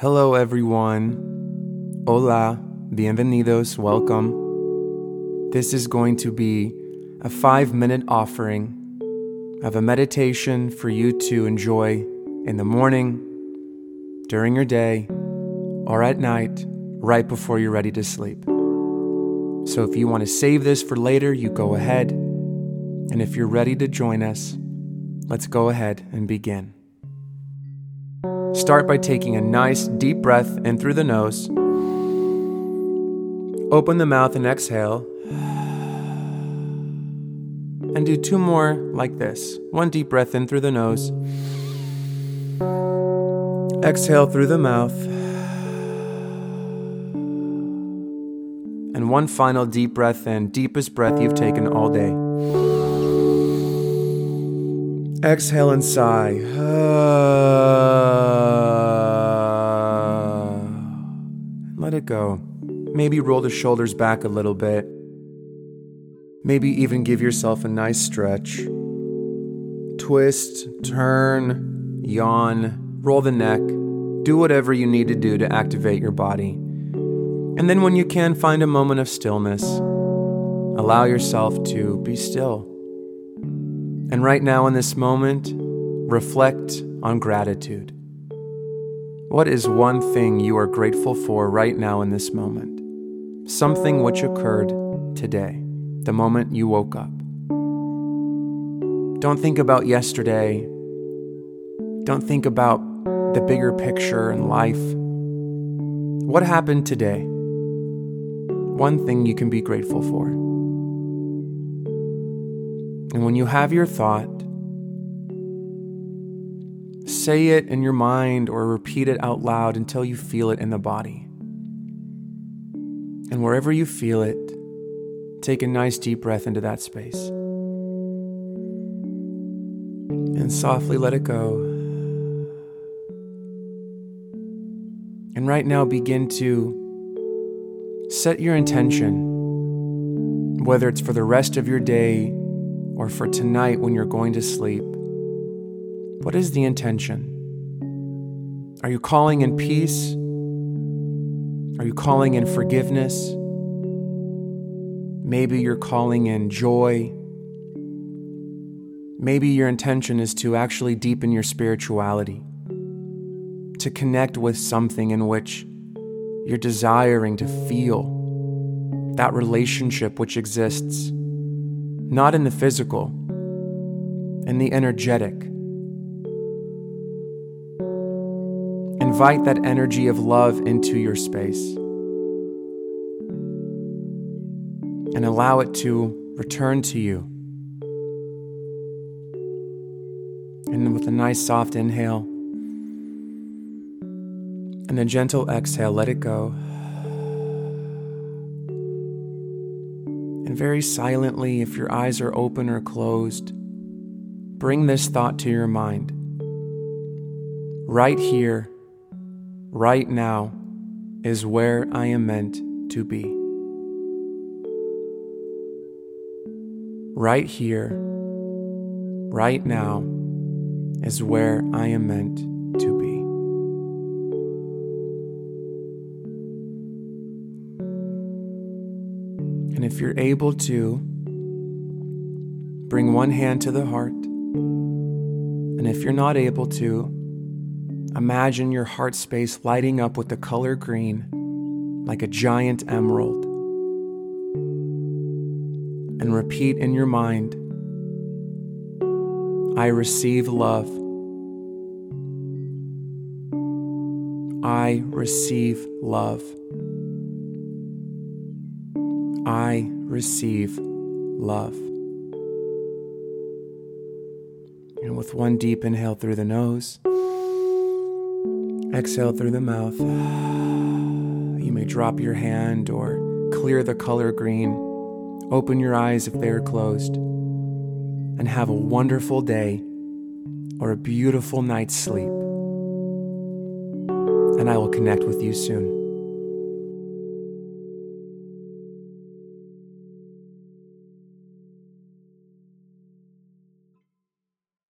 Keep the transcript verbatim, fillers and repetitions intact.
Hello everyone, hola, bienvenidos, welcome. This is going to be a five minute offering of a meditation for you to enjoy in the morning, during your day, or at night, right before you're ready to sleep. So if you want to save this for later, you go ahead. And if you're ready to join us, let's go ahead and begin. Start by taking a nice deep breath in through the nose. Open the mouth and exhale. And do two more like this. One deep breath in through the nose. Exhale through the mouth. And one final deep breath in, deepest breath you've taken all day. Exhale and sigh. Uh, let it go. Maybe roll the shoulders back a little bit. Maybe even give yourself a nice stretch. Twist, turn, yawn, roll the neck. Do whatever you need to do to activate your body. And then when you can, find a moment of stillness. Allow yourself to be still. And right now in this moment, reflect on gratitude. What is one thing you are grateful for right now in this moment? Something which occurred today, the moment you woke up. Don't think about yesterday. Don't think about the bigger picture in life. What happened today? One thing you can be grateful for. And when you have your thought, say it in your mind or repeat it out loud until you feel it in the body. And wherever you feel it, take a nice deep breath into that space. And softly let it go. And right now begin to set your intention, whether it's for the rest of your day, or for tonight when you're going to sleep. What is the intention? Are you calling in peace? Are you calling in forgiveness? Maybe you're calling in joy. Maybe your intention is to actually deepen your spirituality, to connect with something in which you're desiring to feel that relationship which exists. Not in the physical, in the energetic. Invite that energy of love into your space and allow it to return to you. And then with a nice soft inhale and a gentle exhale, let it go. And very silently, if your eyes are open or closed, bring this thought to your mind. Right here, right now, is where I am meant to be. Right here, right now, is where I am meant to be. And if you're able to, bring one hand to the heart. And if you're not able to, imagine your heart space lighting up with the color green, like a giant emerald. And repeat in your mind, I receive love. I receive love. I receive love. And with one deep inhale through the nose, exhale through the mouth, you may drop your hand or clear the color green, open your eyes if they are closed, and have a wonderful day or a beautiful night's sleep. And I will connect with you soon.